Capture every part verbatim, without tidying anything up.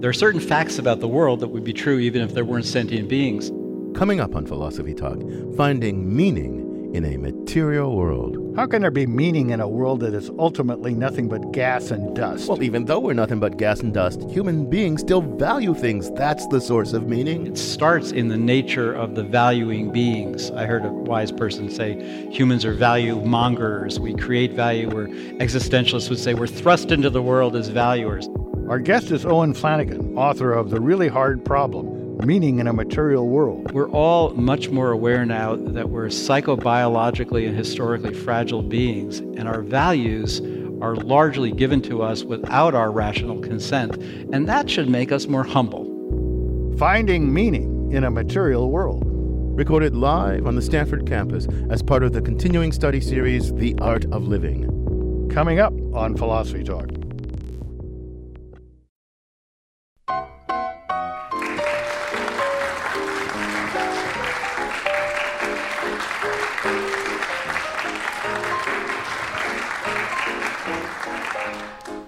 There are certain facts about the world that would be true even if there weren't sentient beings. Coming up on Philosophy Talk, finding meaning in a material world. How can there be meaning in a world that is ultimately nothing but gas and dust? Well, even though we're nothing but gas and dust, human beings still value things. That's the source of meaning. It starts in the nature of the valuing beings. I heard a wise person say, humans are value mongers. We create value, where existentialists would say we're thrust into the world as valuers. Our guest is Owen Flanagan, author of The Really Hard Problem. Meaning in a material world. We're all much more aware now that we're psychobiologically and historically fragile beings, and our values are largely given to us without our rational consent, and that should make us more humble. Finding meaning in a material world. Recorded live on the Stanford campus as part of the continuing study series, The Art of Living. Coming up on Philosophy Talk.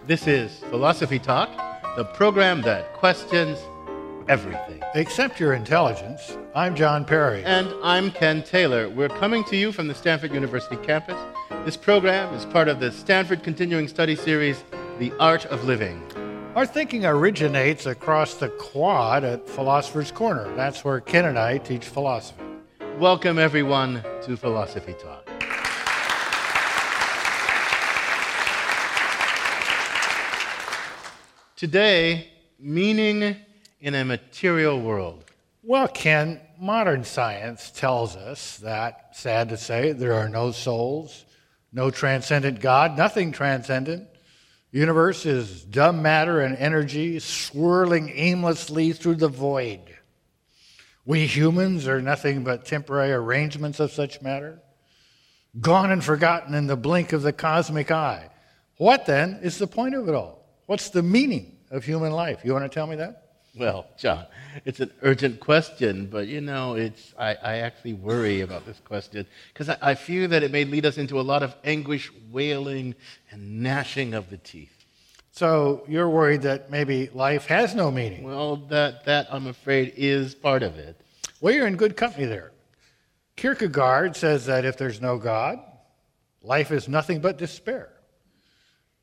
This is Philosophy Talk, the program that questions everything. Except your intelligence. I'm John Perry. And I'm Ken Taylor. We're coming to you from the Stanford University campus. This program is part of the Stanford Continuing Study Series, The Art of Living. Our thinking originates across the quad at Philosopher's Corner. That's where Ken and I teach philosophy. Welcome, everyone, to Philosophy Talk. Today, meaning in a material world. Well, Ken, modern science tells us that, sad to say, there are no souls, no transcendent God, nothing transcendent. The universe is dumb matter and energy swirling aimlessly through the void. We humans are nothing but temporary arrangements of such matter, gone and forgotten in the blink of the cosmic eye. What, then, is the point of it all? What's the meaning of human life? You want to tell me that? Well, John, it's an urgent question, but, you know, it's I, I actually worry about this question because I, I fear that it may lead us into a lot of anguish, wailing, and gnashing of the teeth. So you're worried that maybe life has no meaning? Well, that, that I'm afraid, is part of it. Well, you're in good company there. Kierkegaard says that if there's no God, life is nothing but despair.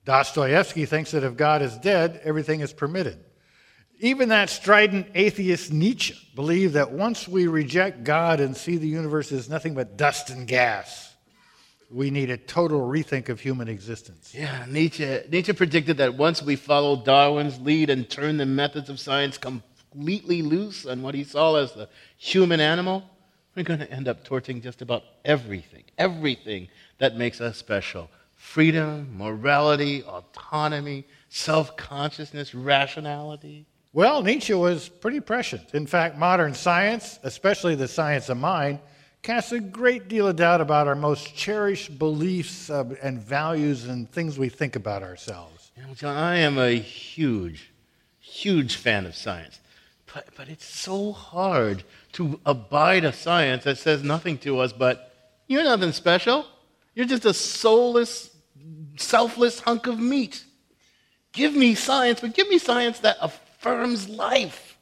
Dostoevsky thinks that if God is dead, everything is permitted. Even that strident atheist Nietzsche believed that once we reject God and see the universe as nothing but dust and gas, we need a total rethink of human existence. Yeah, Nietzsche, Nietzsche predicted that once we follow Darwin's lead and turn the methods of science completely loose on what he saw as the human animal, we're going to end up torching just about everything, everything that makes us special. Freedom, morality, autonomy, self-consciousness, rationality. Well, Nietzsche was pretty prescient. In fact, modern science, especially the science of mind, casts a great deal of doubt about our most cherished beliefs uh, and values and things we think about ourselves. You know, John, I am a huge, huge fan of science. But, but it's so hard to abide a science that says nothing to us but, you're nothing special. You're just a soulless, selfless hunk of meat. Give me science, but give me science that affirms life.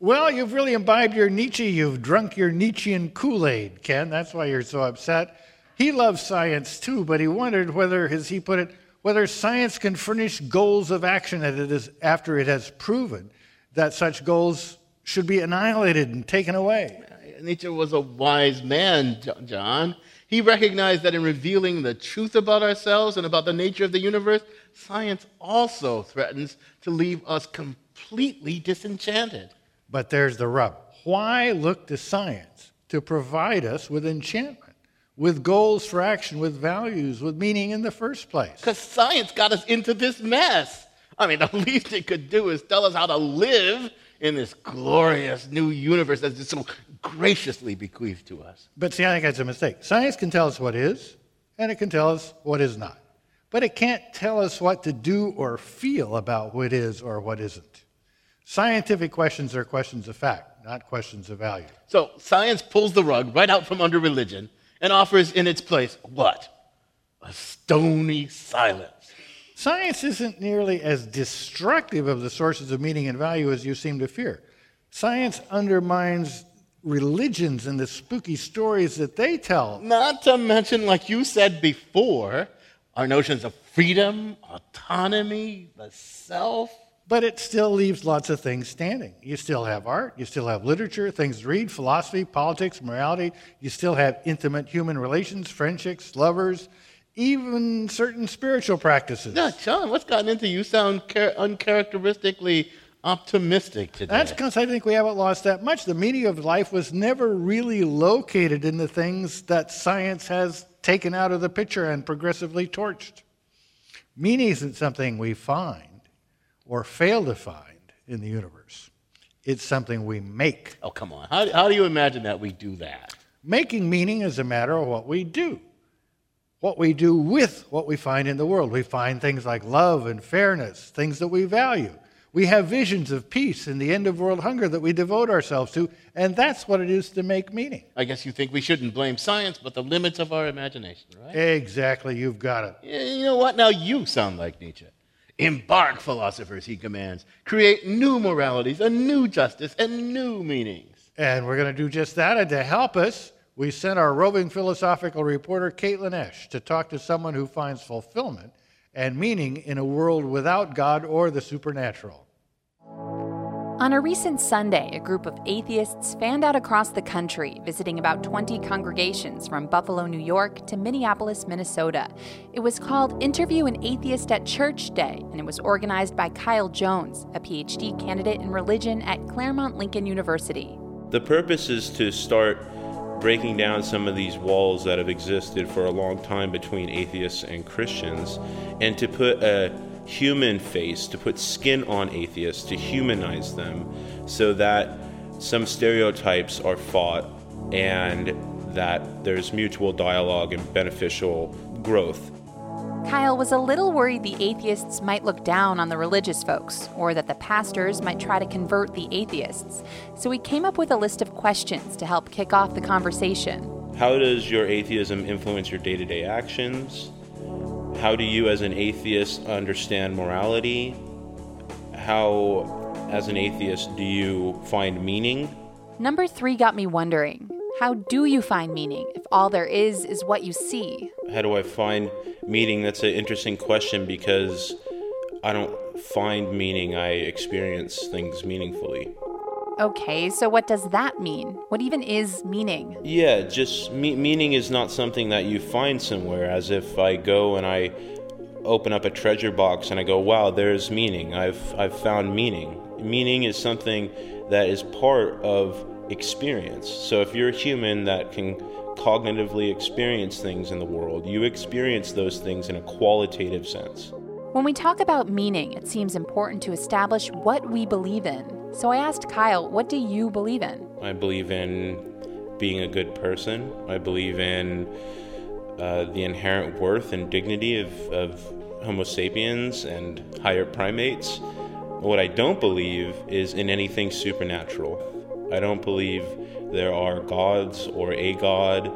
Well, you've really imbibed your Nietzsche. You've drunk your Nietzschean Kool-Aid, Ken. That's why you're so upset. He loves science, too, but he wondered whether, as he put it, whether science can furnish goals of action that it is, after it has proven that such goals should be annihilated and taken away. Nietzsche was a wise man, John. He recognized that in revealing the truth about ourselves and about the nature of the universe, science also threatens to leave us completely disenchanted. But there's the rub. Why look to science to provide us with enchantment, with goals for action, with values, with meaning in the first place? Because science got us into this mess. I mean, the least it could do is tell us how to live in this glorious new universe that's just so graciously bequeathed to us. But see, I think that's a mistake. Science can tell us what is, and it can tell us what is not. But it can't tell us what to do or feel about what is or what isn't. Scientific questions are questions of fact, not questions of value. So science pulls the rug right out from under religion and offers in its place what? A stony silence. Science isn't nearly as destructive of the sources of meaning and value as you seem to fear. Science undermines religions and the spooky stories that they tell. Not to mention, like you said before, our notions of freedom, autonomy, the self. But it still leaves lots of things standing. You still have art, you still have literature, things to read, philosophy, politics, morality. You still have intimate human relations, friendships, lovers, even certain spiritual practices. Yeah, John, what's gotten into you? You sound char- uncharacteristically optimistic today. That's because I think we haven't lost that much. The meaning of life was never really located in the things that science has taken out of the picture and progressively torched. Meaning isn't something we find or fail to find in the universe. It's something we make. Oh, come on. How, how do you imagine that we do that? Making meaning is a matter of what we do. What we do with what we find in the world. We find things like love and fairness, things that we value. We have visions of peace and the end of world hunger that we devote ourselves to, and that's what it is to make meaning. I guess you think we shouldn't blame science, but the limits of our imagination, right? Exactly, you've got it. You know what? Now you sound like Nietzsche. Embark, philosophers, he commands. Create new moralities, a new justice, and new meanings. And we're going to do just that, and to help us, we sent our roving philosophical reporter, Caitlin Esch, to talk to someone who finds fulfillment and meaning in a world without God or the supernatural. On a recent Sunday, a group of atheists fanned out across the country, visiting about twenty congregations from Buffalo, New York to Minneapolis, Minnesota. It was called Interview an Atheist at Church Day, and it was organized by Kyle Jones, a P H D candidate in religion at Claremont Lincoln University. The purpose is to start breaking down some of these walls that have existed for a long time between atheists and Christians, and to put a human face, to put skin on atheists, to humanize them so that some stereotypes are fought and that there's mutual dialogue and beneficial growth. Kyle was a little worried the atheists might look down on the religious folks, or that the pastors might try to convert the atheists. So he came up with a list of questions to help kick off the conversation. How does your atheism influence your day-to-day actions? How do you as an atheist understand morality? How, as an atheist, do you find meaning? Number three got me wondering. How do you find meaning if all there is is what you see? How do I find meaning? That's an interesting question because I don't find meaning. I experience things meaningfully. Okay, so what does that mean? What even is meaning? Yeah, just me- meaning is not something that you find somewhere, as if I go and I open up a treasure box and I go, wow, there's meaning. I've I've found meaning. Meaning is something that is part of experience. So if you're a human that can cognitively experience things in the world, you experience those things in a qualitative sense. When we talk about meaning, it seems important to establish what we believe in. So I asked Kyle, what do you believe in? I believe in being a good person. I believe in uh, the inherent worth and dignity of, of Homo sapiens and higher primates. What I don't believe is in anything supernatural. I don't believe there are gods or a god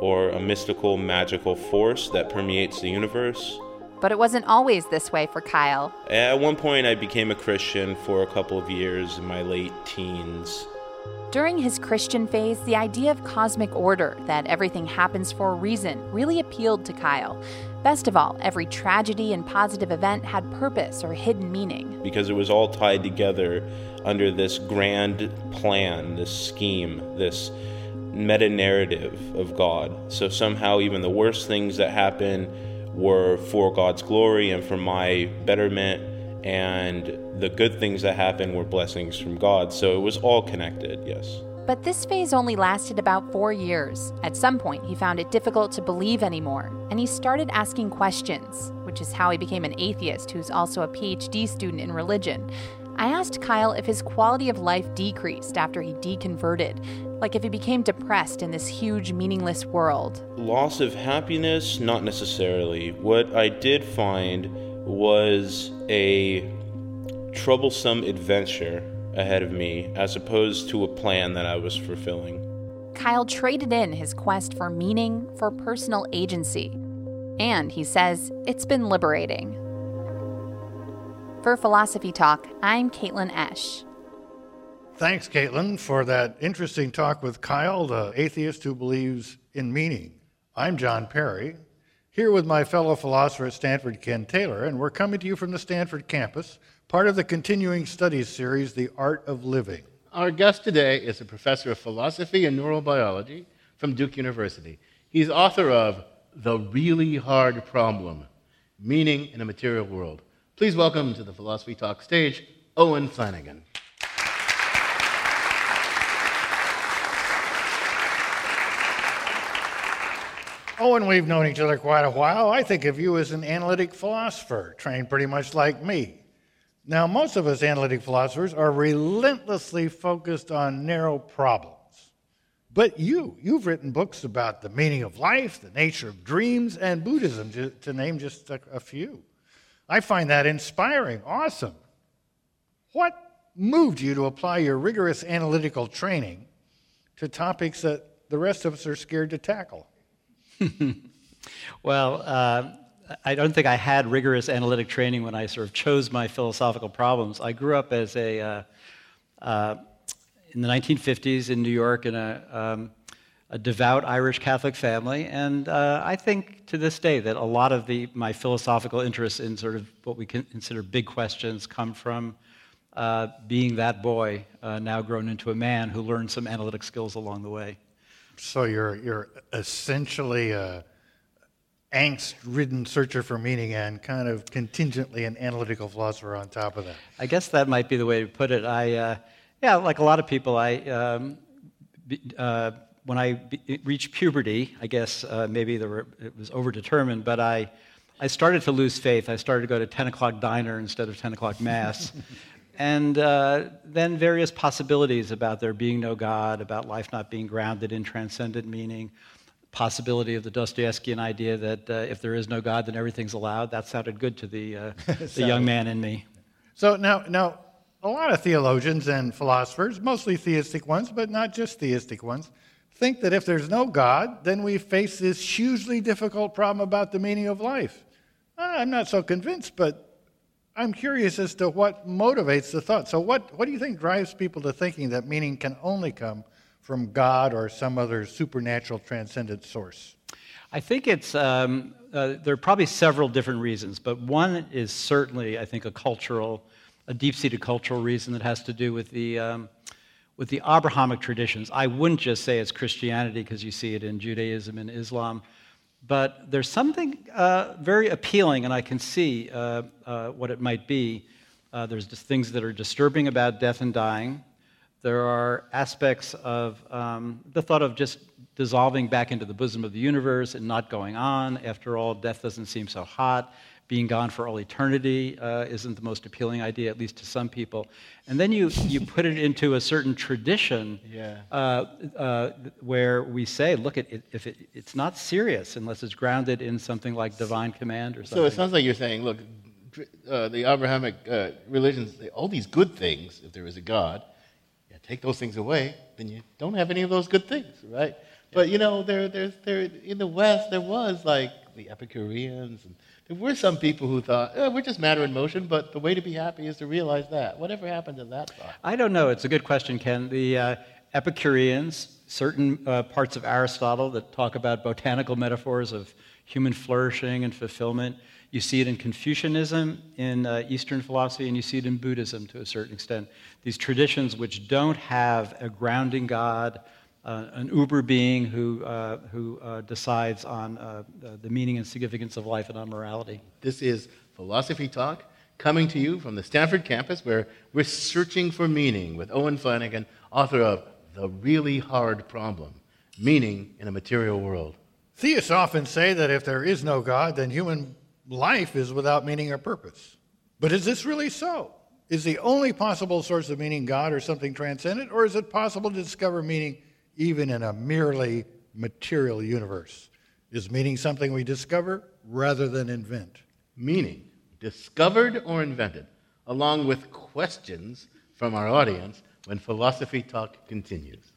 or a mystical, magical force that permeates the universe. But it wasn't always this way for Kyle. At one point, I became a Christian for a couple of years in my late teens. During his Christian phase, the idea of cosmic order, that everything happens for a reason, really appealed to Kyle. Best of all, every tragedy and positive event had purpose or hidden meaning. Because it was all tied together under this grand plan, this scheme, this meta-narrative of God. So somehow even the worst things that happen were for God's glory and for my betterment, and the good things that happened were blessings from God. So it was all connected, yes. But this phase only lasted about four years. At some point, he found it difficult to believe anymore, and he started asking questions, which is how he became an atheist who's also a P H D student in religion. I asked Kyle if his quality of life decreased after he deconverted, like if he became depressed in this huge, meaningless world. Loss of happiness? Not necessarily. What I did find was a troublesome adventure ahead of me, as opposed to a plan that I was fulfilling. Kyle traded in his quest for meaning for personal agency. And he says it's been liberating. For Philosophy Talk, I'm Caitlin Esch. Thanks, Caitlin, for that interesting talk with Kyle, the atheist who believes in meaning. I'm John Perry, here with my fellow philosopher at Stanford, Ken Taylor, and we're coming to you from the Stanford campus, part of the continuing studies series, The Art of Living. Our guest today is a professor of philosophy and neurobiology from Duke University. He's author of The Really Hard Problem, Meaning in a Material World. Please welcome to the Philosophy Talk stage, Owen Flanagan. Owen, we've known each other quite a while. I think of you as an analytic philosopher, trained pretty much like me. Now, most of us analytic philosophers are relentlessly focused on narrow problems. But you, you've written books about the meaning of life, the nature of dreams, and Buddhism, to name just a few. I find that inspiring, awesome. What moved you to apply your rigorous analytical training to topics that the rest of us are scared to tackle? Well, uh, I don't think I had rigorous analytic training when I sort of chose my philosophical problems. I grew up as a uh, uh, in the nineteen fifties in New York in a um, a devout Irish Catholic family, and uh, I think to this day that a lot of the my philosophical interests in sort of what we consider big questions come from uh, being that boy, uh, now grown into a man, who learned some analytic skills along the way. So you're you're essentially a angst-ridden searcher for meaning and kind of contingently an analytical philosopher on top of that. I guess that might be the way to put it. I uh, yeah, like a lot of people, I. Um, uh, When I reached puberty, I guess uh, maybe there were, it was overdetermined, but I, I started to lose faith. I started to go to ten o'clock diner instead of ten o'clock mass. and uh, then various possibilities about there being no God, about life not being grounded in transcendent meaning, possibility of the Dostoevskian idea that uh, if there is no God, then everything's allowed. That sounded good to the, uh, the young man in me. So now, now, a lot of theologians and philosophers, mostly theistic ones, but not just theistic ones, think that if there's no God, then we face this hugely difficult problem about the meaning of life. I'm not so convinced, but I'm curious as to what motivates the thought. So what, what do you think drives people to thinking that meaning can only come from God or some other supernatural transcendent source? I think it's, um, uh, there are probably several different reasons, but one is certainly, I think, a cultural, a deep-seated cultural reason that has to do with the... Um, with the Abrahamic traditions. I wouldn't just say it's Christianity because you see it in Judaism and Islam, but there's something uh, very appealing, and I can see uh, uh, what it might be. Uh, there's just things that are disturbing about death and dying. There are aspects of um, the thought of just dissolving back into the bosom of the universe and not going on. After all, death doesn't seem so hot. Being gone for all eternity uh, isn't the most appealing idea, at least to some people. And then you, you put it into a certain tradition yeah. uh, uh, where we say, look, it, if it, it's not serious unless it's grounded in something like divine command or something. So it sounds like you're saying, look, uh, the Abrahamic uh, religions, all these good things, if there is a God, yeah, take those things away, then you don't have any of those good things, right? Yeah. But, you know, there, there's, there, in the West, there was, like, the Epicureans and... There were some people who thought, oh, we're just matter in motion, but the way to be happy is to realize that. Whatever happened to that thought? I don't know. It's a good question, Ken. The uh, Epicureans, certain uh, parts of Aristotle that talk about botanical metaphors of human flourishing and fulfillment, you see it in Confucianism, in uh, Eastern philosophy, and you see it in Buddhism to a certain extent. These traditions which don't have a grounding God, Uh, an uber being who uh, who uh, decides on uh, the meaning and significance of life and on morality. This is Philosophy Talk, coming to you from the Stanford campus, where we're searching for meaning with Owen Flanagan, author of The Really Hard Problem, Meaning in a Material World. Theists often say that if there is no God, then human life is without meaning or purpose. But is this really so? Is the only possible source of meaning God or something transcendent, or is it possible to discover meaning even in a merely material universe? Is meaning something we discover rather than invent? Meaning, discovered or invented, along with questions from our audience when Philosophy Talk continues.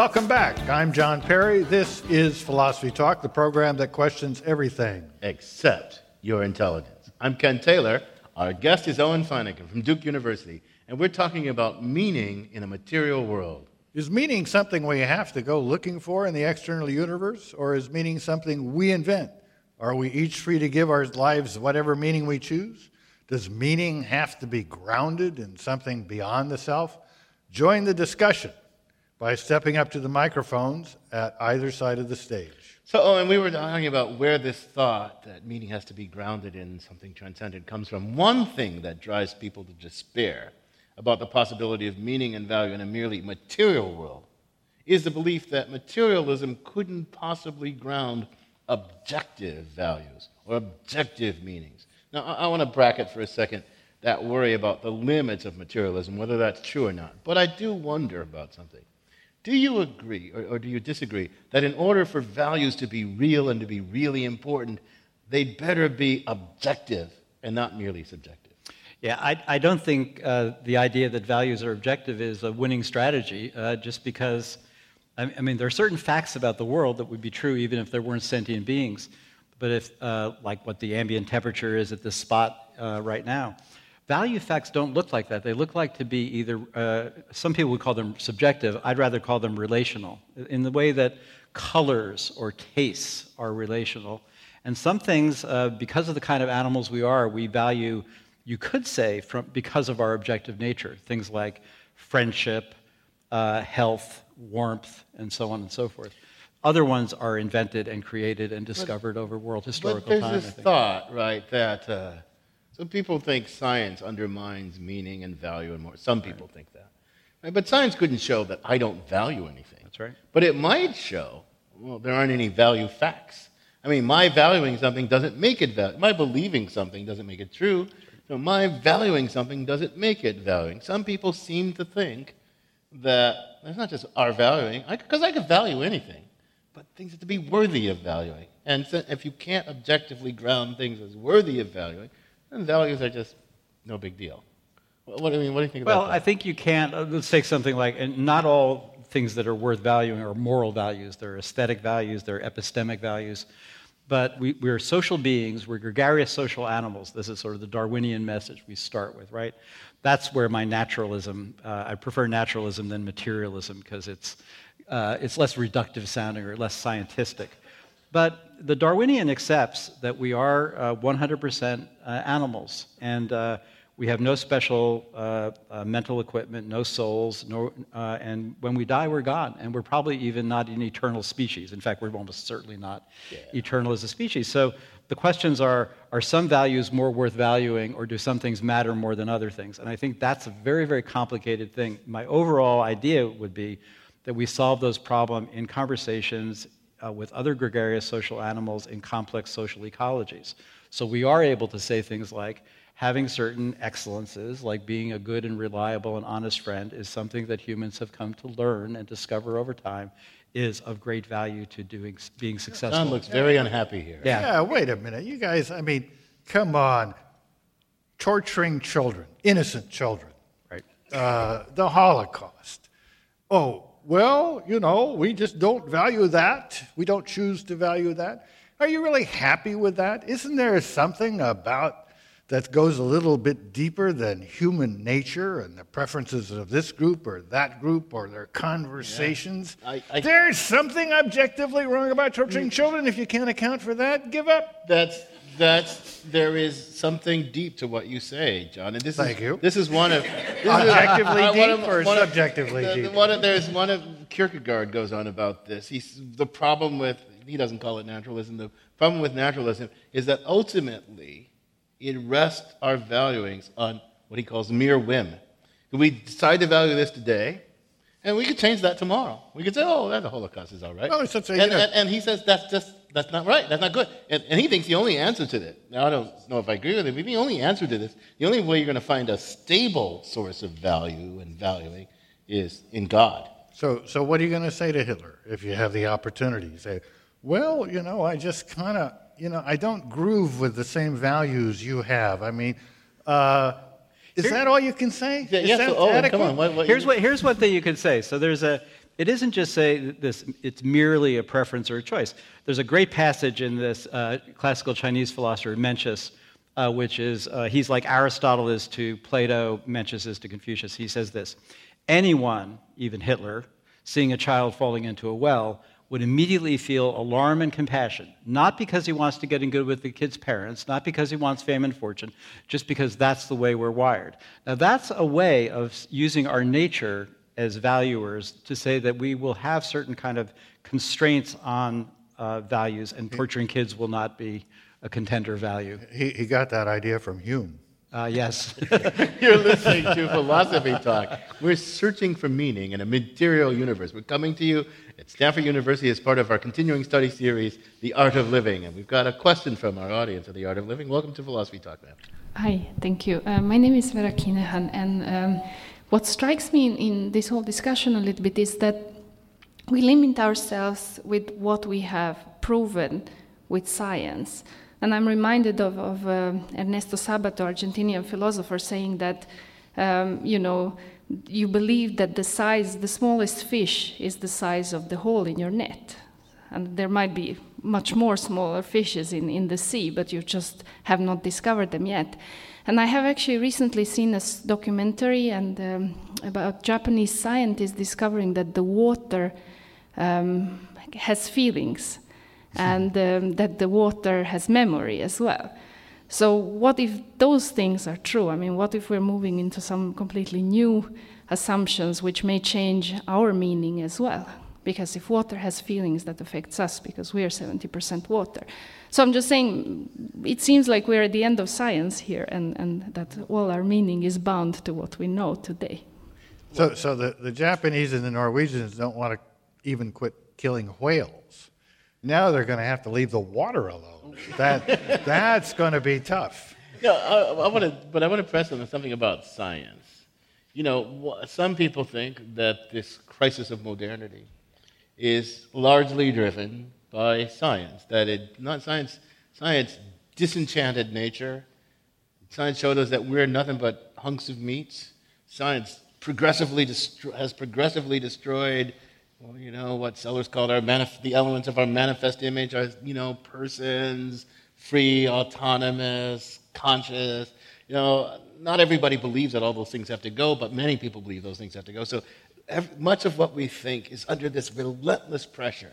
Welcome back. I'm John Perry. This is Philosophy Talk, the program that questions everything except your intelligence. I'm Ken Taylor. Our guest is Owen Flanagan from Duke University, and we're talking about meaning in a material world. Is meaning something we have to go looking for in the external universe, or is meaning something we invent? Are we each free to give our lives whatever meaning we choose? Does meaning have to be grounded in something beyond the self? Join the discussion by stepping up to the microphones at either side of the stage. So, oh, and we were talking about where this thought that meaning has to be grounded in something transcendent comes from. One thing that drives people to despair about the possibility of meaning and value in a merely material world is the belief that materialism couldn't possibly ground objective values or objective meanings. Now, I, I want to bracket for a second that worry about the limits of materialism, whether that's true or not. But I do wonder about something. Do you agree or, or do you disagree that in order for values to be real and to be really important, they better be objective and not merely subjective? Yeah, I, I don't think uh, the idea that values are objective is a winning strategy, uh, just because, I, I mean, there are certain facts about the world that would be true even if there weren't sentient beings, but if, uh, like what the ambient temperature is at this spot uh, right now. Value facts don't look like that. They look like to be either, uh, some people would call them subjective, I'd rather call them relational, in the way that colors or tastes are relational. And some things, uh, because of the kind of animals we are, we value, you could say, from because of our objective nature, things like friendship, uh, health, warmth, and so on and so forth. Other ones are invented and created and discovered but, over world historical time. But there's time, this thought, right, that uh, some people think science undermines meaning and value and more. Some people right. think that. Right? But science couldn't show that I don't value anything. That's right. But it might show, well, there aren't any value facts. I mean, my valuing something doesn't make it value. My believing something doesn't make it true. So my valuing something doesn't make it valuing. Some people seem to think that it's not just our valuing, because I, I could value anything, but things have to be worthy of valuing. And so if you can't objectively ground things as worthy of valuing, then values are just no big deal. What do you, what do you think about well, that? Well, I think you can't. Let's take something like, and not all things that are worth valuing are moral values. There are aesthetic values. There are epistemic values. But we, we're social beings, we're gregarious social animals. This is sort of the Darwinian message we start with, right? That's where my naturalism, uh, I prefer naturalism than materialism because it's uh, it's less reductive sounding or less scientistic. But the Darwinian accepts that we are uh, one hundred percent uh, animals, and uh, we have no special uh, uh, mental equipment, no souls, no, uh, and when we die, we're gone. And we're probably even not an eternal species. In fact, we're almost certainly not yeah. eternal as a species. So the questions are, are some values more worth valuing, or do some things matter more than other things? And I think that's a very, very complicated thing. My overall idea would be that we solve those problems in conversations uh, with other gregarious social animals in complex social ecologies. So we are able to say things like, having certain excellences, like being a good and reliable and honest friend, is something that humans have come to learn and discover over time is of great value to doing being successful. John looks very unhappy here. Yeah. yeah, wait a minute. You guys, I mean, come on. Torturing children, innocent children. Right. Uh, the Holocaust. Oh, well, you know, we just don't value that. We don't choose to value that. Are you really happy with that? Isn't there something about that goes a little bit deeper than human nature and the preferences of this group or that group or their conversations? Yeah. I, I, There's something objectively wrong about torturing children. If you can't account for that, give up. That's that's there is something deep to what you say, John. And this Thank is, you. This is one of this objectively is, deep of, or subjectively of, deep. One of, there's one of Kierkegaard goes on about this. He's the problem with he doesn't call it naturalism. The problem with naturalism is that ultimately it rests our valuings on what he calls mere whim. We decide to value this today, and we could change that tomorrow. We could say, oh, that the Holocaust is all right. Well, so, so, and, and, and he says that's just that's not right, that's not good. And, and he thinks the only answer to this, now I don't know if I agree with him, but the only answer to this, the only way you're going to find a stable source of value and valuing is in God. So, so what are you going to say to Hitler if you have the opportunity? You say, well, you know, I just kind of, you know, I don't groove with the same values you have. I mean, uh, is Here, that all you can say? Yeah, is yeah, that so, oh, adequate? Come on. What, what here's, what, here's one thing you can say. So there's a, it isn't just say this, it's merely a preference or a choice. There's a great passage in this uh, classical Chinese philosopher, Mencius, uh, which is, uh, he's like Aristotle is to Plato, Mencius is to Confucius. He says this: anyone, even Hitler, seeing a child falling into a well, would immediately feel alarm and compassion, not because he wants to get in good with the kid's parents, not because he wants fame and fortune, just because that's the way we're wired. Now, that's a way of using our nature as valuers to say that we will have certain kind of constraints on uh, values, and torturing kids will not be a contender value. He, he got that idea from Hume. Uh, yes. You're listening to Philosophy Talk. We're searching for meaning in a material universe. We're coming to you at Stanford University as part of our continuing study series, The Art of Living. And we've got a question from our audience of The Art of Living. Welcome to Philosophy Talk, ma'am. Hi, thank you. Uh, my name is Vera Kinehan. And um, what strikes me in, in this whole discussion a little bit is that we limit ourselves with what we have proven with science. And I'm reminded of, of uh, Ernesto Sabato, Argentinian philosopher, saying that, um, you know, you believe that the size, the smallest fish is the size of the hole in your net. And there might be much more smaller fishes in, in the sea, but you just have not discovered them yet. And I have actually recently seen a documentary and um, about Japanese scientists discovering that the water um, has feelings. And um, that the water has memory as well. So what if those things are true? I mean, what if we're moving into some completely new assumptions which may change our meaning as well? Because if water has feelings, that affects us because we are seventy percent water. So I'm just saying, it seems like we're at the end of science here, and, and that all our meaning is bound to what we know today. So, so the, the Japanese and the Norwegians don't want to even quit killing whales. Now they're going to have to leave the water alone. That that's going to be tough. No, I, I want to, but I want to press on something about science. You know, some people think that this crisis of modernity is largely driven by science. That it not science, science disenchanted nature. Science showed us that we're nothing but hunks of meat. Science progressively destro- has progressively destroyed. Well, you know, what Sellers called our manif- the elements of our manifest image are, you know, persons, free, autonomous, conscious. You know, not everybody believes that all those things have to go, but many people believe those things have to go. So ev- much of what we think is under this relentless pressure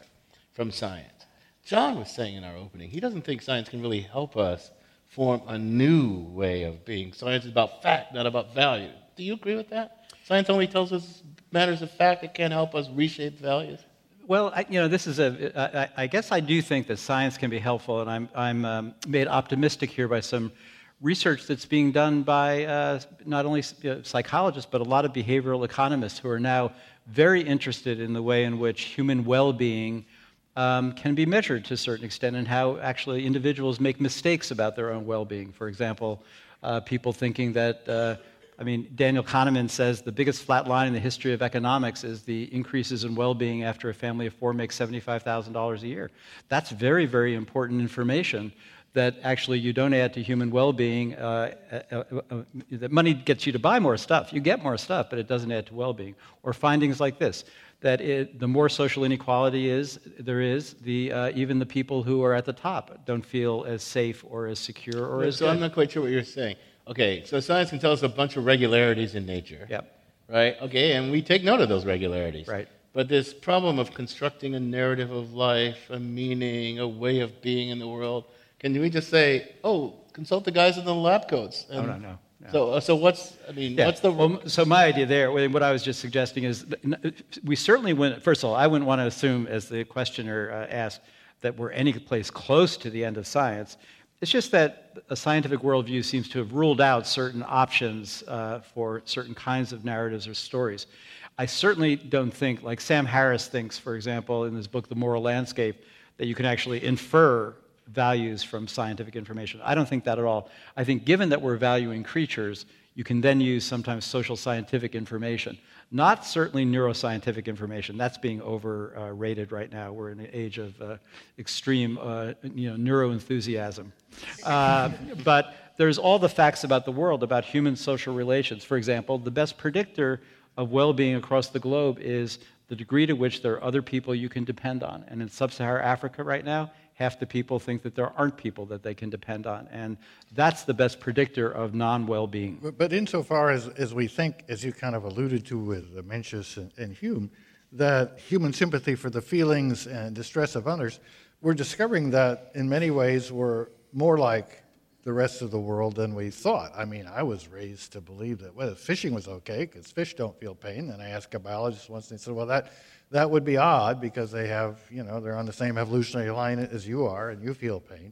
from science. John was saying in our opening, he doesn't think science can really help us form a new way of being. Science is about fact, not about value. Do you agree with that? Science only tells us matters of fact that can't help us reshape values? Well, I, you know, this is a. I, I guess I do think that science can be helpful, and I'm I'm um, made optimistic here by some research that's being done by uh, not only you know, psychologists but a lot of behavioral economists who are now very interested in the way in which human well-being um, can be measured to a certain extent, and how actually individuals make mistakes about their own well-being. For example, uh, people thinking that. Uh, I mean, Daniel Kahneman says the biggest flat line in the history of economics is the increases in well-being after a family of four makes seventy-five thousand dollars a year. That's very, very important information that actually you don't add to human well-being. Uh, uh, uh, uh, that money gets you to buy more stuff. You get more stuff, but it doesn't add to well-being. Or findings like this, that it, the more social inequality is there is, the uh, even the people who are at the top don't feel as safe or as secure or yeah, as So good. I'm not quite sure what you're saying. Okay, so science can tell us a bunch of regularities in nature. Yep. Right? Okay, and we take note of those regularities. Right. But this problem of constructing a narrative of life, a meaning, a way of being in the world, can we just say, oh, consult the guys in the lab coats? And oh, no, no. no. So, so what's, I mean, yeah. what's the... Well, so my idea there, what I was just suggesting is, we certainly wouldn't, first of all, I wouldn't want to assume, as the questioner asked, that we're any place close to the end of science. It's just that a scientific worldview seems to have ruled out certain options uh, for certain kinds of narratives or stories. I certainly don't think, like Sam Harris thinks, for example, in his book, The Moral Landscape, that you can actually infer values from scientific information. I don't think that at all. I think given that we're valuing creatures, you can then use sometimes social scientific information, not certainly neuroscientific information. That's being overrated uh, right now. We're in an age of uh, extreme uh, you know, neuroenthusiasm. Uh, but there's all the facts about the world, about human social relations. For example, the best predictor of well-being across the globe is the degree to which there are other people you can depend on. And in sub-Saharan Africa right now, half the people think that there aren't people that they can depend on. And that's the best predictor of non-well-being. But, but insofar as, as we think, as you kind of alluded to with Mencius and, and Hume, that human sympathy for the feelings and distress of others, we're discovering that in many ways we're more like the rest of the world than we thought. I mean, I was raised to believe that, well, fishing was okay because fish don't feel pain. And I asked a biologist once, and he said, well, that that would be odd because they have, you know, they're on the same evolutionary line as you are, and you feel pain.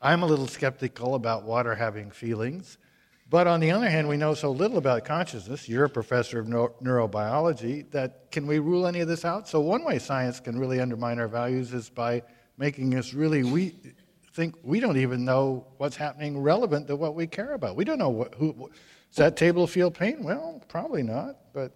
I'm a little skeptical about water having feelings. But on the other hand, we know so little about consciousness. You're a professor of neuro- neurobiology. That can we rule any of this out? So one way science can really undermine our values is by making us really we think we don't even know what's happening relevant to what we care about. We don't know what, who, who does that table feel pain? Well, probably not, but.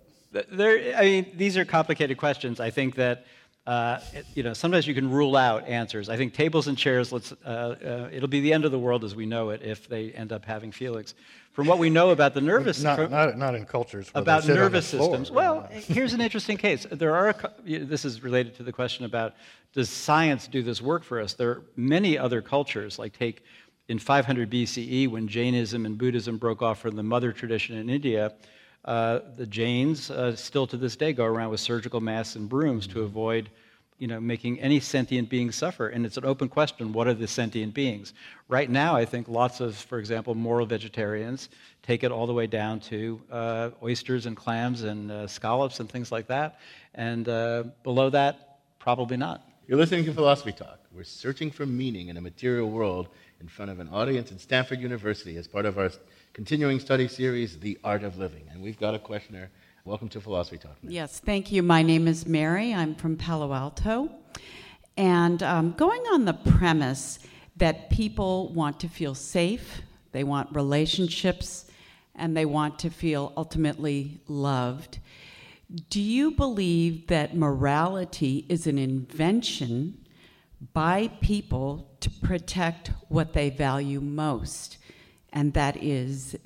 There, I mean, these are complicated questions. I think that, uh, you know, sometimes you can rule out answers. I think tables and chairs, let's, uh, uh, it'll be the end of the world as we know it if they end up having feelings. From what we know about the nervous system. Not, not in cultures. About nervous systems. Well, here's an interesting case. There are, a, this is related to the question about does science do this work for us? There are many other cultures, like take in five hundred B C E when Jainism and Buddhism broke off from the mother tradition in India, Uh, the Jains uh, still to this day go around with surgical masks and brooms to avoid, you know, making any sentient being suffer. And it's an open question, what are the sentient beings? Right now, I think lots of, for example, moral vegetarians take it all the way down to uh, oysters and clams and uh, scallops and things like that. And uh, below that, probably not. You're listening to Philosophy Talk. We're searching for meaning in a material world in front of an audience at Stanford University as part of our continuing study series, The Art of Living. And we've got a questioner. Welcome to Philosophy Talk. Mary. Yes, thank you. My name is Mary. I'm from Palo Alto. And um, going on the premise that people want to feel safe, they want relationships, and they want to feel ultimately loved, do you believe that morality is an invention by people to protect what they value most, and that is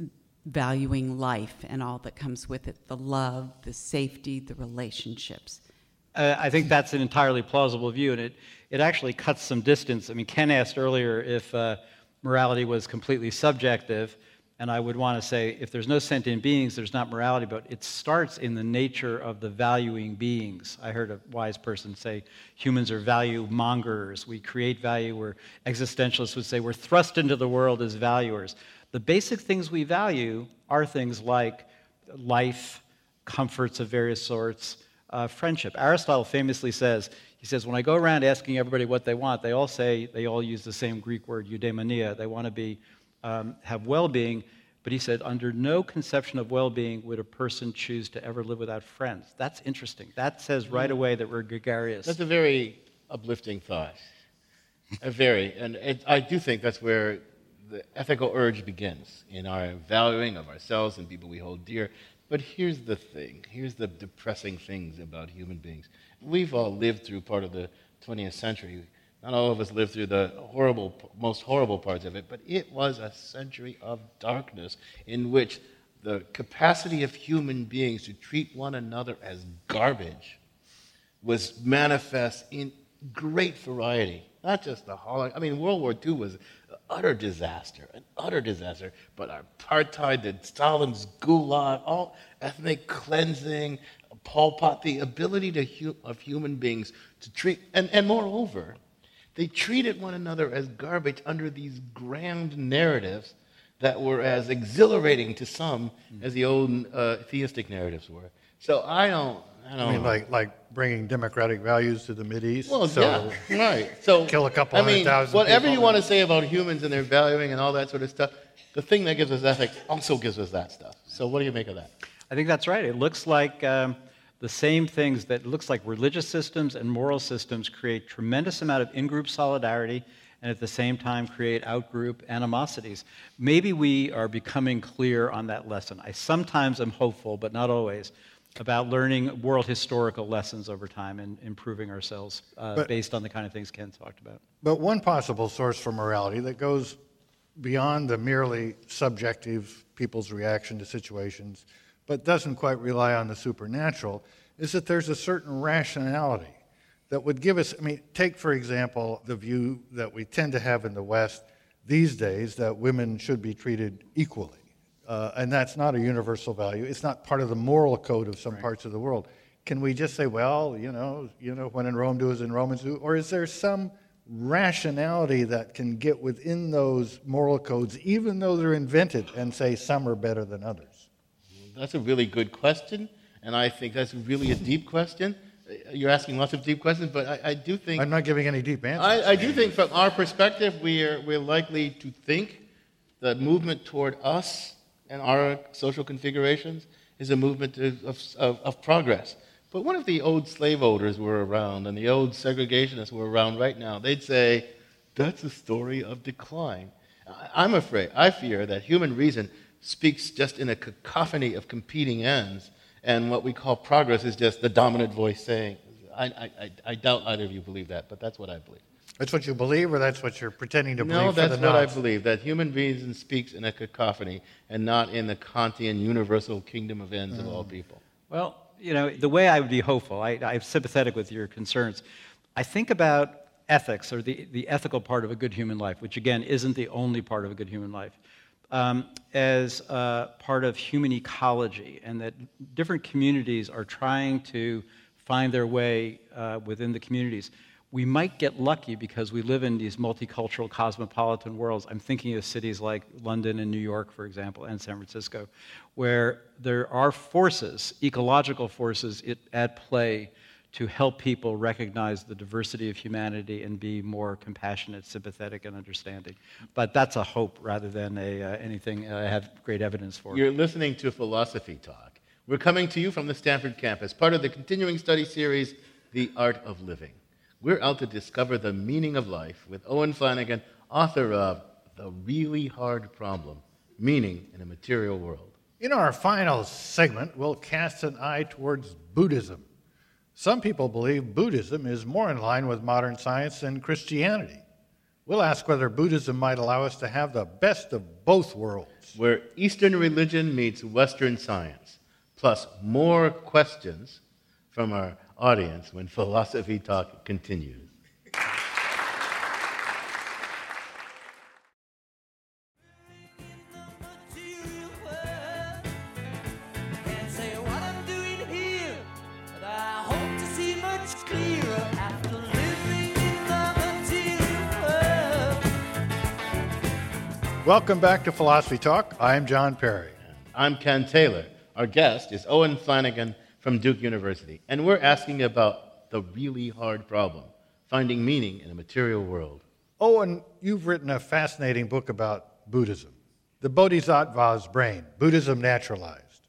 valuing life and all that comes with it, the love, the safety, the relationships? Uh, I think that's an entirely plausible view, and it, it actually cuts some distance. I mean, Ken asked earlier if uh, morality was completely subjective, and I would want to say, if there's no sentient beings, there's not morality, but it starts in the nature of the valuing beings. I heard a wise person say, humans are value mongers. We create value, where existentialists would say we're thrust into the world as valuers. The basic things we value are things like life, comforts of various sorts, uh, friendship. Aristotle famously says, he says, when I go around asking everybody what they want, they all say, they all use the same Greek word, eudaimonia. They want to be Um, have well-being, but he said, under no conception of well-being would a person choose to ever live without friends. That's interesting. That says right away that we're gregarious. That's a very uplifting thought. A very, and it, I do think that's where the ethical urge begins, in our valuing of ourselves and people we hold dear. But here's the thing. Here's the depressing things about human beings. We've all lived through part of the twentieth century. Not all of us lived through the horrible, most horrible parts of it, but it was a century of darkness in which the capacity of human beings to treat one another as garbage was manifest in great variety. Not just the Holocaust. I mean, World War Two was an utter disaster, an utter disaster, but apartheid, the Stalin's gulag, all ethnic cleansing, Pol Pot, the ability to hu- of human beings to treat, and, and moreover, they treated one another as garbage under these grand narratives that were as exhilarating to some as the old uh, theistic narratives were. So I don't, I don't. I mean, like like bringing democratic values to the Mideast. Well, so yeah, right. So kill a couple I hundred mean, thousand. Whatever people. You want to say about humans and their valuing and all that sort of stuff, the thing that gives us ethics also gives us that stuff. So what do you make of that? I think that's right. It looks like. Um, The same things that looks like religious systems and moral systems create tremendous amount of in-group solidarity and at the same time create out-group animosities. Maybe we are becoming clear on that lesson. I sometimes am hopeful, but not always, about learning world historical lessons over time and improving ourselves uh, but, based on the kind of things Ken talked about. But one possible source for morality that goes beyond the merely subjective people's reaction to situations but doesn't quite rely on the supernatural, is that there's a certain rationality that would give us, I mean, take, for example, the view that we tend to have in the West these days that women should be treated equally. Uh, and that's not a universal value. It's not part of the moral code of some right. parts of the world. Can we just say, well, you know, you know, when in Rome do as in Romans do? Or is there some rationality that can get within those moral codes, even though they're invented, and say some are better than others? That's a really good question, and I think that's really a deep question. You're asking lots of deep questions, but I, I do think... I'm not giving any deep answers. I, I do think from our perspective, we're we're likely to think the movement toward us and our social configurations is a movement of, of, of progress. But one of the old slave owners were around, and the old segregationists were around right now. They'd say, that's a story of decline. I'm afraid, I fear that human reason speaks just in a cacophony of competing ends, and what we call progress is just the dominant voice saying, I, I, I doubt either of you believe that, but that's what I believe. That's what you believe, or that's what you're pretending to believe? No, that's what I believe, that human reason speaks in a cacophony and not in the Kantian universal kingdom of ends mm. of all people. Well, you know, the way I would be hopeful, I, I'm sympathetic with your concerns. I think about ethics, or the, the ethical part of a good human life, which again isn't the only part of a good human life, um, as uh, part of human ecology, and that different communities are trying to find their way uh, within the communities. We might get lucky because we live in these multicultural, cosmopolitan worlds. I'm thinking of cities like London and New York, for example, and San Francisco, where there are forces, ecological forces, it, at play to help people recognize the diversity of humanity and be more compassionate, sympathetic, and understanding. But that's a hope rather than a, uh, anything I have great evidence for. You're listening to Philosophy Talk. We're coming to you from the Stanford campus, part of the continuing study series, The Art of Living. We're out to discover the meaning of life with Owen Flanagan, author of The Really Hard Problem, Meaning in a Material World. In our final segment, we'll cast an eye towards Buddhism. Some people believe Buddhism is more in line with modern science than Christianity. We'll ask whether Buddhism might allow us to have the best of both worlds, where Eastern religion meets Western science, plus more questions from our audience when Philosophy Talk continues. Welcome back to Philosophy Talk. I'm John Perry. I'm Ken Taylor. Our guest is Owen Flanagan from Duke University, and we're asking about the really hard problem, finding meaning in a material world. Owen, you've written a fascinating book about Buddhism, The Bodhisattva's Brain, Buddhism Naturalized.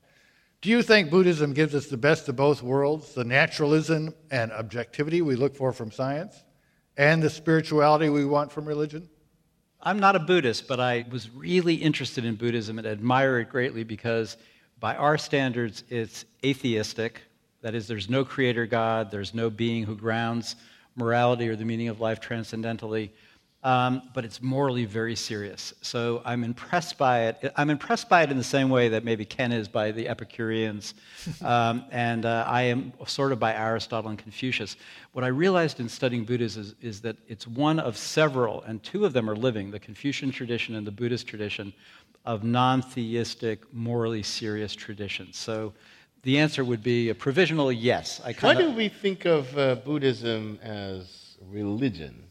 Do you think Buddhism gives us the best of both worlds, the naturalism and objectivity we look for from science, and the spirituality we want from religion? I'm not a Buddhist, but I was really interested in Buddhism and admire it greatly because by our standards, it's atheistic. That is, there's no creator God, there's no being who grounds morality or the meaning of life transcendentally, um, but it's morally very serious. So I'm impressed by it. I'm impressed by it in the same way that maybe Ken is by the Epicureans, um, and uh, I am sort of by Aristotle and Confucius. What I realized in studying Buddhism is, is that it's one of several, and two of them are living, the Confucian tradition and the Buddhist tradition, of non-theistic, morally serious traditions. So the answer would be a provisional yes. I kinda... Why do we think of uh, Buddhism as religion?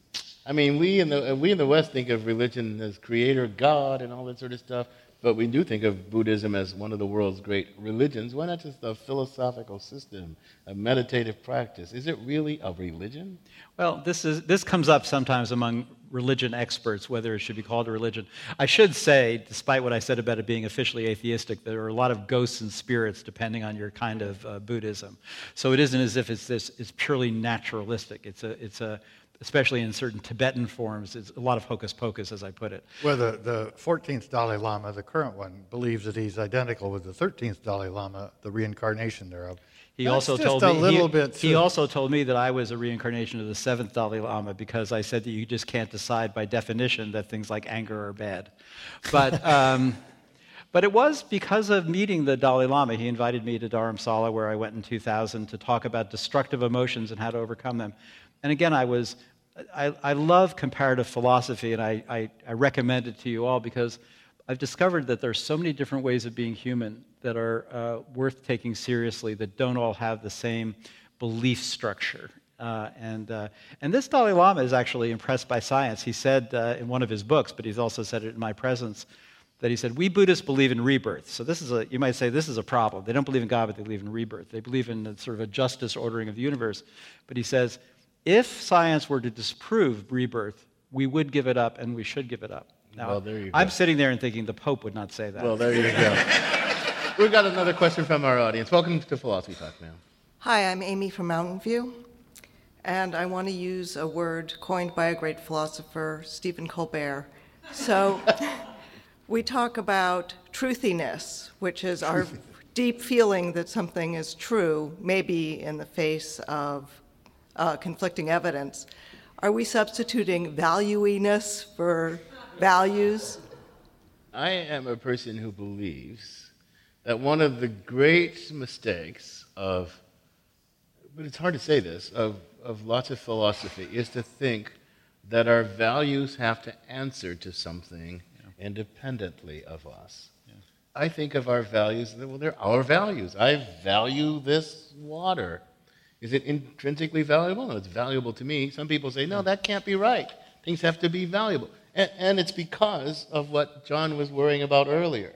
I mean, we in the we in the West think of religion as creator, God, and all that sort of stuff, but we do think of Buddhism as one of the world's great religions. Why not just a philosophical system, a meditative practice? Is it really a religion? Well, this is this comes up sometimes among religion experts, whether it should be called a religion. I should say, despite what I said about it being officially atheistic, there are a lot of ghosts and spirits depending on your kind of uh, Buddhism. So it isn't as if it's this it's purely naturalistic. It's a it's a especially in certain Tibetan forms, it's a lot of hocus pocus, as I put it. Well, the, the fourteenth Dalai Lama, the current one, believes that he's identical with the thirteenth Dalai Lama, the reincarnation thereof. He That's also told me he, bit, he also told me that I was a reincarnation of the seventh Dalai Lama because I said that you just can't decide by definition that things like anger are bad. But um, But it was because of meeting the Dalai Lama. He invited me to Dharamsala, where I went in two thousand, to talk about destructive emotions and how to overcome them. And again, I was, I, I love comparative philosophy, and I, I, I recommend it to you all because I've discovered that there's so many different ways of being human that are uh, worth taking seriously, that don't all have the same belief structure. Uh, and uh, and this Dalai Lama is actually impressed by science. He said uh, in one of his books, but he's also said it in my presence, that he said, we Buddhists believe in rebirth. So this is a, you might say this is a problem. They don't believe in God, but they believe in rebirth. They believe in sort of a justice ordering of the universe. But he says, if science were to disprove rebirth, we would give it up, and we should give it up. Now, well, there you go. I'm sitting there and thinking the Pope would not say that. Well, there you go. We've got another question from our audience. Welcome to Philosophy Talk, ma'am. Hi, I'm Amy from Mountain View. And I want to use a word coined by a great philosopher, Stephen Colbert. So we talk about truthiness, which is our deep feeling that something is true, maybe in the face of uh, conflicting evidence. Are we substituting valuiness for values? I am a person who believes that one of the great mistakes of, but it's hard to say this, of of lots of philosophy is to think that our values have to answer to something yeah. independently of us. Yeah. I think of our values, well, they're our values. I value this water. Is it intrinsically valuable? No, it's valuable to me. Some people say, no, that can't be right. Things have to be valuable. And, and it's because of what John was worrying about earlier,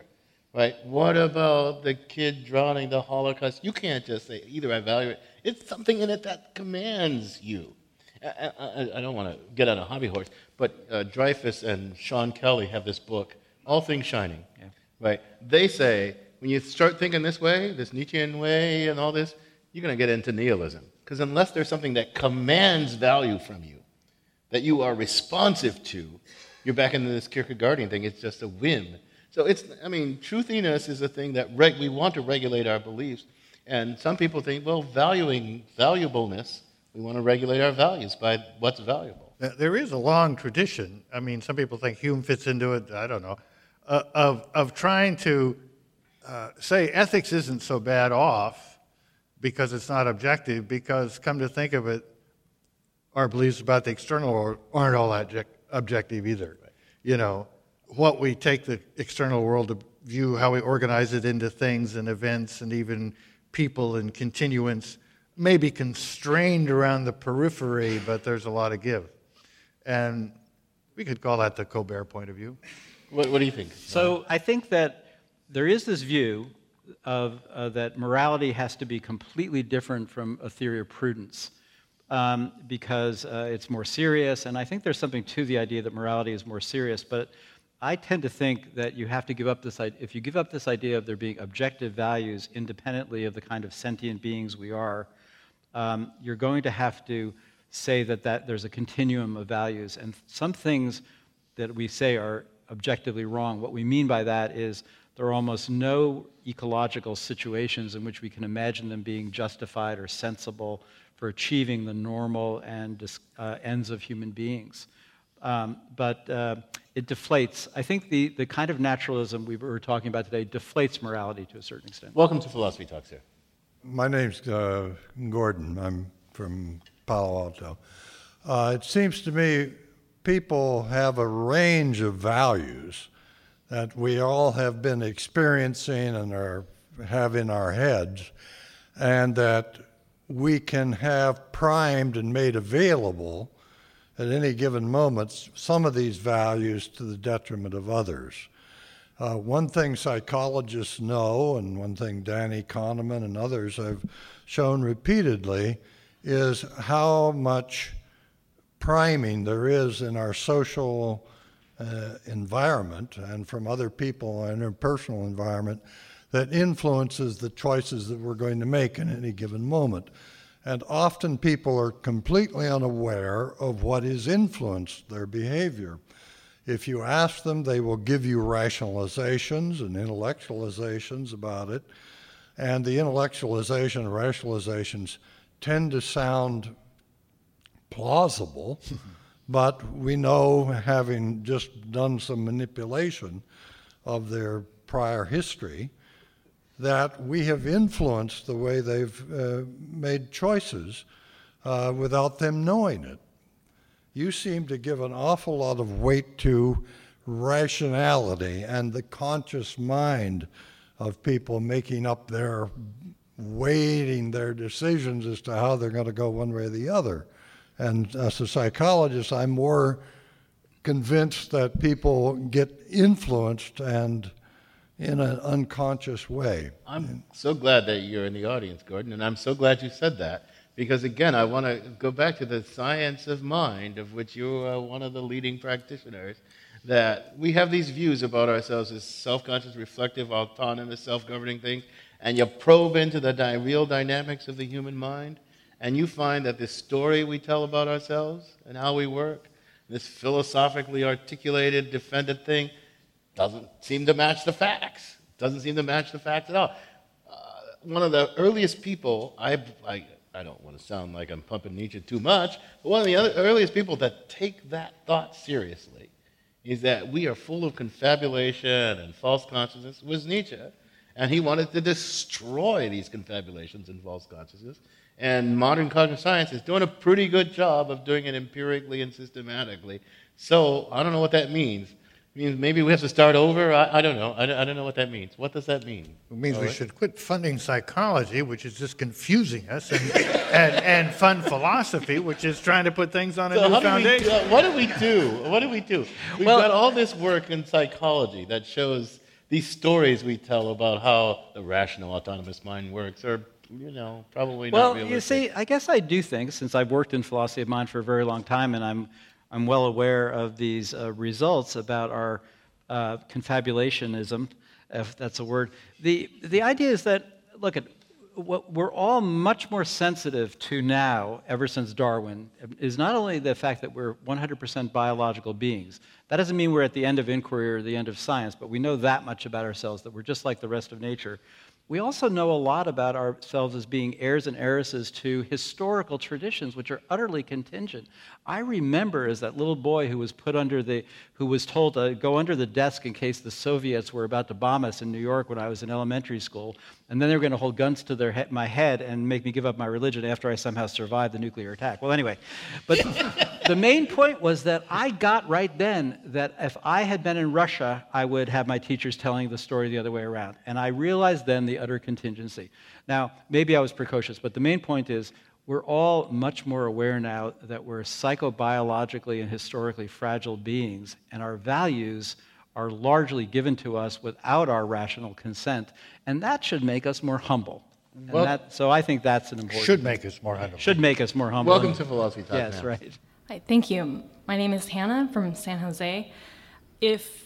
right? What about the kid drowning, the Holocaust? You can't just say, either I value it. It's something in it that commands you. I, I, I don't want to get on a hobby horse, but uh, Dreyfus and Sean Kelly have this book, All Things Shining. Yeah. Right? They say, when you start thinking this way, this Nietzschean way and all this, you're going to get into nihilism. Because unless there's something that commands value from you, that you are responsive to, you're back into this Kierkegaardian thing. It's just a whim. So it's, I mean, truthiness is a thing that reg- we want to regulate our beliefs. And some people think, well, valuing valuableness, we want to regulate our values by what's valuable. There is a long tradition. I mean, some people think Hume fits into it. I don't know, uh, of of trying to uh, say ethics isn't so bad off because it's not objective. Because come to think of it, our beliefs about the external aren't all object- objective either. Right. You know, what we take the external world to view, how we organize it into things and events, and even people in continuance may be constrained around the periphery, but there's a lot of give. And we could call that the Colbert point of view. What, what do you think? So I think that there is this view of uh, that morality has to be completely different from a theory of prudence um, because uh, it's more serious. And I think there's something to the idea that morality is more serious. But I tend to think that you have to give up this idea. If you give up this idea of there being objective values independently of the kind of sentient beings we are, um, you're going to have to say that, that there's a continuum of values. And some things that we say are objectively wrong, what we mean by that is there are almost no ecological situations in which we can imagine them being justified or sensible for achieving the normal and uh, ends of human beings. Um, but uh, it deflates. I think the, the kind of naturalism we were talking about today deflates morality to a certain extent. Welcome to Philosophy Talk, sir. My name's uh, Gordon. I'm from Palo Alto. Uh, it seems to me people have a range of values that we all have been experiencing and are, have in our heads, and that we can have primed and made available at any given moment, some of these values to the detriment of others. Uh, one thing psychologists know, and one thing Danny Kahneman and others have shown repeatedly, is how much priming there is in our social uh, environment and from other people in our personal environment that influences the choices that we're going to make in any given moment. And often people are completely unaware of what has influenced their behavior. If you ask them, they will give you rationalizations and intellectualizations about it. And the intellectualization and rationalizations tend to sound plausible, but we know, having just done some manipulation of their prior history that we have influenced the way they've uh, made choices uh, without them knowing it. You seem to give an awful lot of weight to rationality and the conscious mind of people making up their, weighting their decisions as to how they're going to go one way or the other. And as a psychologist, I'm more convinced that people get influenced and in an unconscious way. I'm so glad that you're in the audience, Gordon, and I'm so glad you said that, because again, I want to go back to the science of mind, of which you are one of the leading practitioners, that we have these views about ourselves as self-conscious, reflective, autonomous, self-governing things, and you probe into the di- real dynamics of the human mind, and you find that this story we tell about ourselves and how we work, this philosophically articulated, defended thing, doesn't seem to match the facts. Doesn't seem to match the facts at all. Uh, one of the earliest people, I, I, I don't want to sound like I'm pumping Nietzsche too much, but one of the other, earliest people that take that thought seriously is that we are full of confabulation and false consciousness was Nietzsche, and he wanted to destroy these confabulations and false consciousness, and modern cognitive science is doing a pretty good job of doing it empirically and systematically. So I don't know what that means. It means maybe we have to start over? I, I don't know. I don't, I don't know what that means. What does that mean? It means All we right? should quit funding psychology, which is just confusing us, and and, and fund philosophy, which is trying to put things on a so new foundation. We, uh, what do we do? What do we do? We've well, got all this work in psychology that shows these stories we tell about how the rational autonomous mind works are, you know, probably well, not realistic. Well, you see, I guess I do think, since I've worked in philosophy of mind for a very long time, and I'm I'm well aware of these uh, results about our uh, confabulationism, if that's a word. The the idea is that, look, at what we're all much more sensitive to now, ever since Darwin, is not only the fact that we're one hundred percent biological beings. That doesn't mean we're at the end of inquiry or the end of science, but we know that much about ourselves, that we're just like the rest of nature. We also know a lot about ourselves as being heirs and heiresses to historical traditions, which are utterly contingent. I remember as that little boy who was put under the, who was told to go under the desk in case the Soviets were about to bomb us in New York when I was in elementary school, and then they were going to hold guns to their he- my head and make me give up my religion after I somehow survived the nuclear attack. Well, anyway, but the main point was that I got right then that if I had been in Russia, I would have my teachers telling the story the other way around, and I realized then the utter contingency. Now, maybe I was precocious, but the main point is we're all much more aware now that we're psychobiologically and historically fragile beings, and our values are largely given to us without our rational consent, and that should make us more humble. And well, that, so I think that's an important Should make us more humble. Should make us more humble. Welcome to Philosophy Talk. Yes, now. Right. Hi, thank you. My name is Hannah from San Jose. If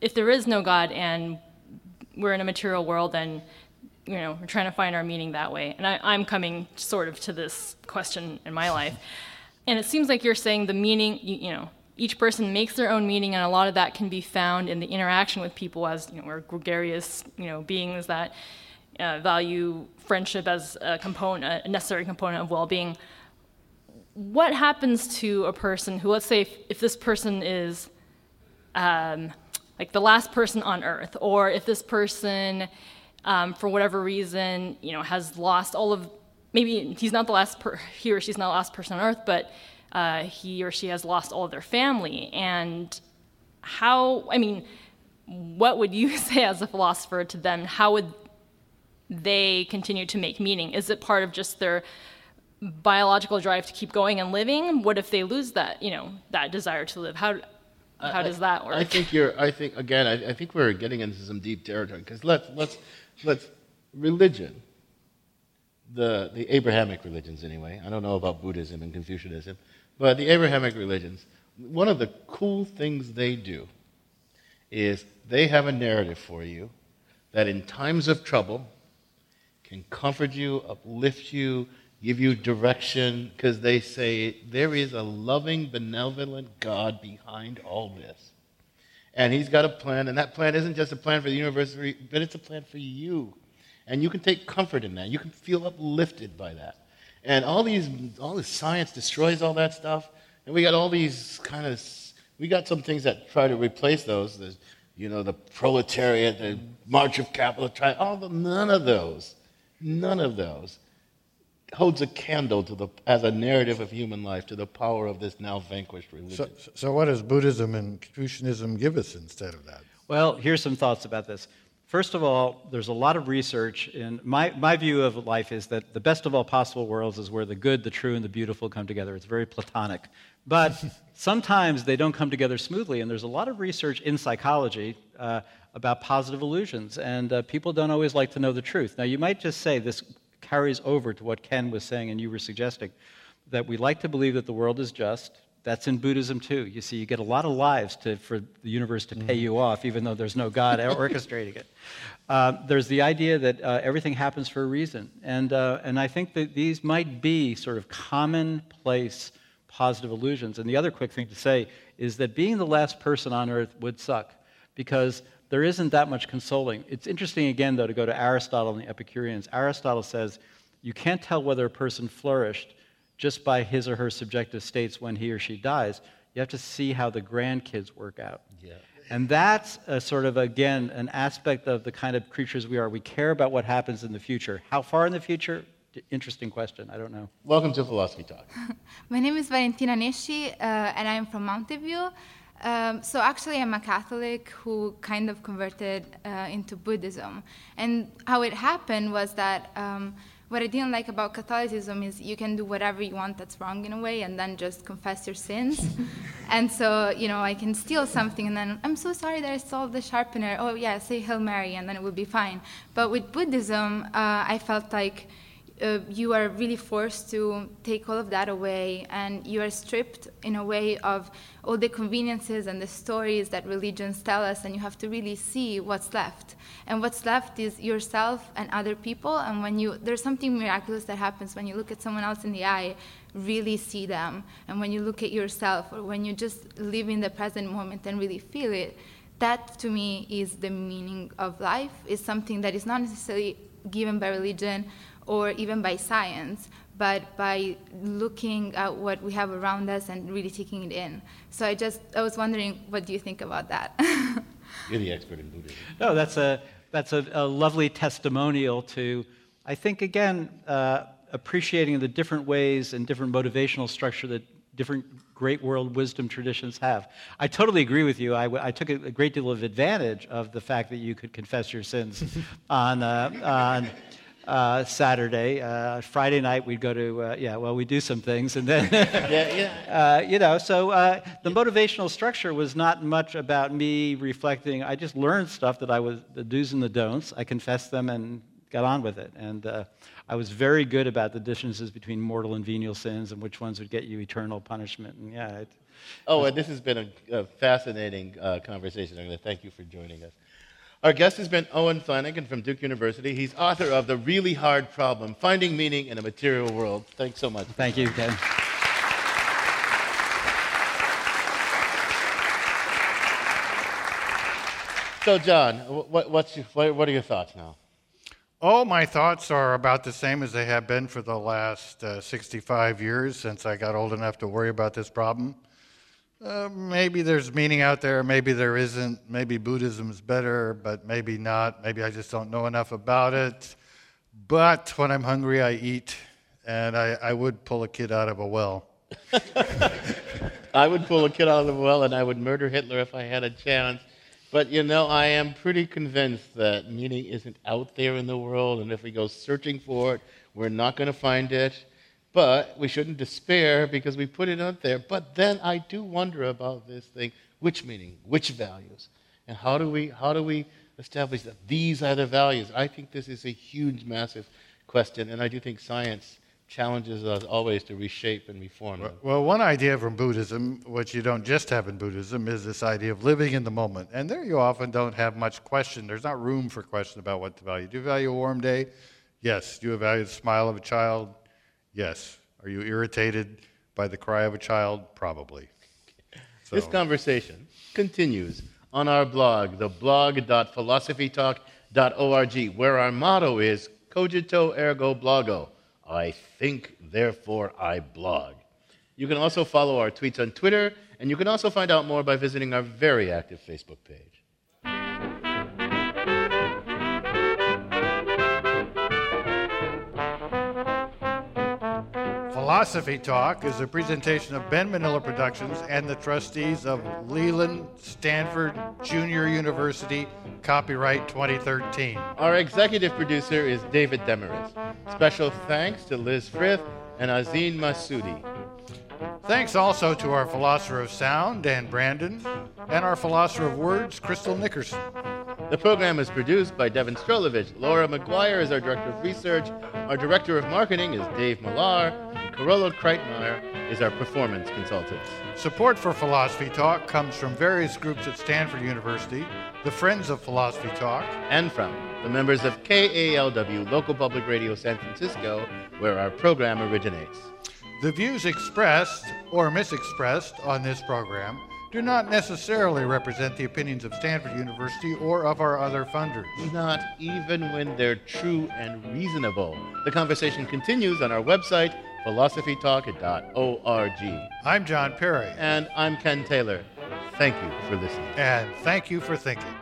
if there is no God and we're in a material world, and you know we're trying to find our meaning that way. And I, I'm coming sort of to this question in my life, and it seems like you're saying the meaning. You, you know, each person makes their own meaning, and a lot of that can be found in the interaction with people, as you know, we're gregarious, you know, beings that uh, value friendship as a component, a necessary component of well-being. What happens to a person who, let's say, if, if this person is um, like the last person on earth, or if this person, um, for whatever reason, you know, has lost all of, maybe he's not the last, per, he or she's not the last person on earth, but uh, he or she has lost all of their family. And how, I mean, what would you say as a philosopher to them? How would they continue to make meaning? Is it part of just their biological drive to keep going and living? What if they lose that, you know, that desire to live? How How does that work? I think you're. I think again. I, I think we're getting into some deep territory because let's let's let's religion. The the Abrahamic religions anyway. I don't know about Buddhism and Confucianism, but the Abrahamic religions. One of the cool things they do is they have a narrative for you that in times of trouble can comfort you, uplift you, give you direction, because they say there is a loving, benevolent God behind all this. And he's got a plan, and that plan isn't just a plan for the universe, but it's a plan for you. And you can take comfort in that. You can feel uplifted by that. And all these, all this science destroys all that stuff, and we got all these kind of, we got some things that try to replace those. There's you know, the proletariat, the march of capital, tri- all the, none of those, none of those holds a candle to the as a narrative of human life to the power of this now vanquished religion. So, so what does Buddhism and Confucianism give us instead of that? Well, here's some thoughts about this. First of all, there's a lot of research, and my, my view of life is that the best of all possible worlds is where the good, the true, and the beautiful come together. It's very Platonic. But sometimes they don't come together smoothly, and there's a lot of research in psychology uh, about positive illusions, and uh, people don't always like to know the truth. Now, you might just say this carries over to what Ken was saying and you were suggesting, that we like to believe that the world is just. That's in Buddhism, too. You see, you get a lot of lives to, for the universe to pay you off, even though there's no God orchestrating it. Uh, there's the idea that uh, everything happens for a reason. And uh, and I think that these might be sort of commonplace positive illusions. And the other quick thing to say is that being the last person on Earth would suck, because there isn't that much consoling. It's interesting, again, though, to go to Aristotle and the Epicureans. Aristotle says, you can't tell whether a person flourished just by his or her subjective states when he or she dies. You have to see how the grandkids work out. Yeah. And that's a sort of, again, an aspect of the kind of creatures we are. We care about what happens in the future. How far in the future? Interesting question. I don't know. Welcome to Philosophy Talk. My name is Valentina Nesci, uh, and I'm from Mountain View. Um, so actually, I'm a Catholic who kind of converted uh, into Buddhism. And how it happened was that um, what I didn't like about Catholicism is you can do whatever you want that's wrong in a way, and then just confess your sins. And so, you know, I can steal something, and then I'm so sorry that I stole the sharpener. Oh, yeah, say Hail Mary, and then it would be fine. But with Buddhism, uh, I felt like Uh, you are really forced to take all of that away, and you are stripped in a way of all the conveniences and the stories that religions tell us, and you have to really see what's left. And what's left is yourself and other people, and when you there's something miraculous that happens when you look at someone else in the eye, really see them, and when you look at yourself, or when you just live in the present moment and really feel it, that to me is the meaning of life, is something that is not necessarily given by religion or even by science, but by looking at what we have around us and really taking it in. So I just, I was wondering, what do you think about that? You're the expert in Buddhism. No, that's a that's a, a lovely testimonial to, I think, again, uh, appreciating the different ways and different motivational structure that different great world wisdom traditions have. I totally agree with you. I, I took a, a great deal of advantage of the fact that you could confess your sins on uh, on. Uh, Saturday, uh, Friday night, we'd go to, uh, yeah, well, we do some things, and then, yeah, yeah. Uh, you know, so uh, the yeah. motivational structure was not much about me reflecting. I just learned stuff that I was, the do's and the don'ts, I confessed them and got on with it, and uh, I was very good about the differences between mortal and venial sins, and which ones would get you eternal punishment, and yeah. It, oh, it was, and this has been a, a fascinating uh, conversation. I'm going to thank you for joining us. Our guest has been Owen Flanagan from Duke University. He's author of The Really Hard Problem, Finding Meaning in a Material World. Thanks so much. Thank you, Ken. So, John, what, what's your, what are your thoughts now? Oh, my thoughts are about the same as they have been for the last uh, sixty-five years since I got old enough to worry about this problem. Uh, maybe there's meaning out there, maybe there isn't, maybe Buddhism's better, but maybe not, maybe I just don't know enough about it. But when I'm hungry, I eat, and I, I would pull a kid out of a well. I would pull a kid out of a well, and I would murder Hitler if I had a chance. But, you know, I am pretty convinced that meaning isn't out there in the world, and if we go searching for it, we're not going to find it. But we shouldn't despair because we put it out there. But then I do wonder about this thing, which meaning, which values, and how do we how do we establish that these are the values? I think this is a huge, massive question, and I do think science challenges us always to reshape and reform them. Well, one idea from Buddhism, which you don't just have in Buddhism, is this idea of living in the moment. And there you often don't have much question. There's not room for question about what to value. Do you value a warm day? Yes. Do you value the smile of a child? Yes. Are you irritated by the cry of a child? Probably. So. This conversation continues on our blog, the blog dot philosophy talk dot org, where our motto is cogito ergo blogo. I think, therefore I blog. You can also follow our tweets on Twitter, and you can also find out more by visiting our very active Facebook page. Philosophy Talk is a presentation of Ben Manila Productions and the trustees of Leland Stanford Junior University, copyright twenty thirteen. Our executive producer is David Demarest. Special thanks to Liz Frith and Azin Masudi. Thanks also to our philosopher of sound, Dan Brandon, and our philosopher of words, Crystal Nickerson. The program is produced by Devin Strolovich. Laura McGuire is our director of research. Our director of marketing is Dave Millar. And Carola Kreitmeyer is our performance consultant. Support for Philosophy Talk comes from various groups at Stanford University, the Friends of Philosophy Talk, and from the members of K A L W, Local Public Radio San Francisco, where our program originates. The views expressed or misexpressed on this program do not necessarily represent the opinions of Stanford University or of our other funders. Not even when they're true and reasonable. The conversation continues on our website, philosophy talk dot org. I'm John Perry. And I'm Ken Taylor. Thank you for listening. And thank you for thinking.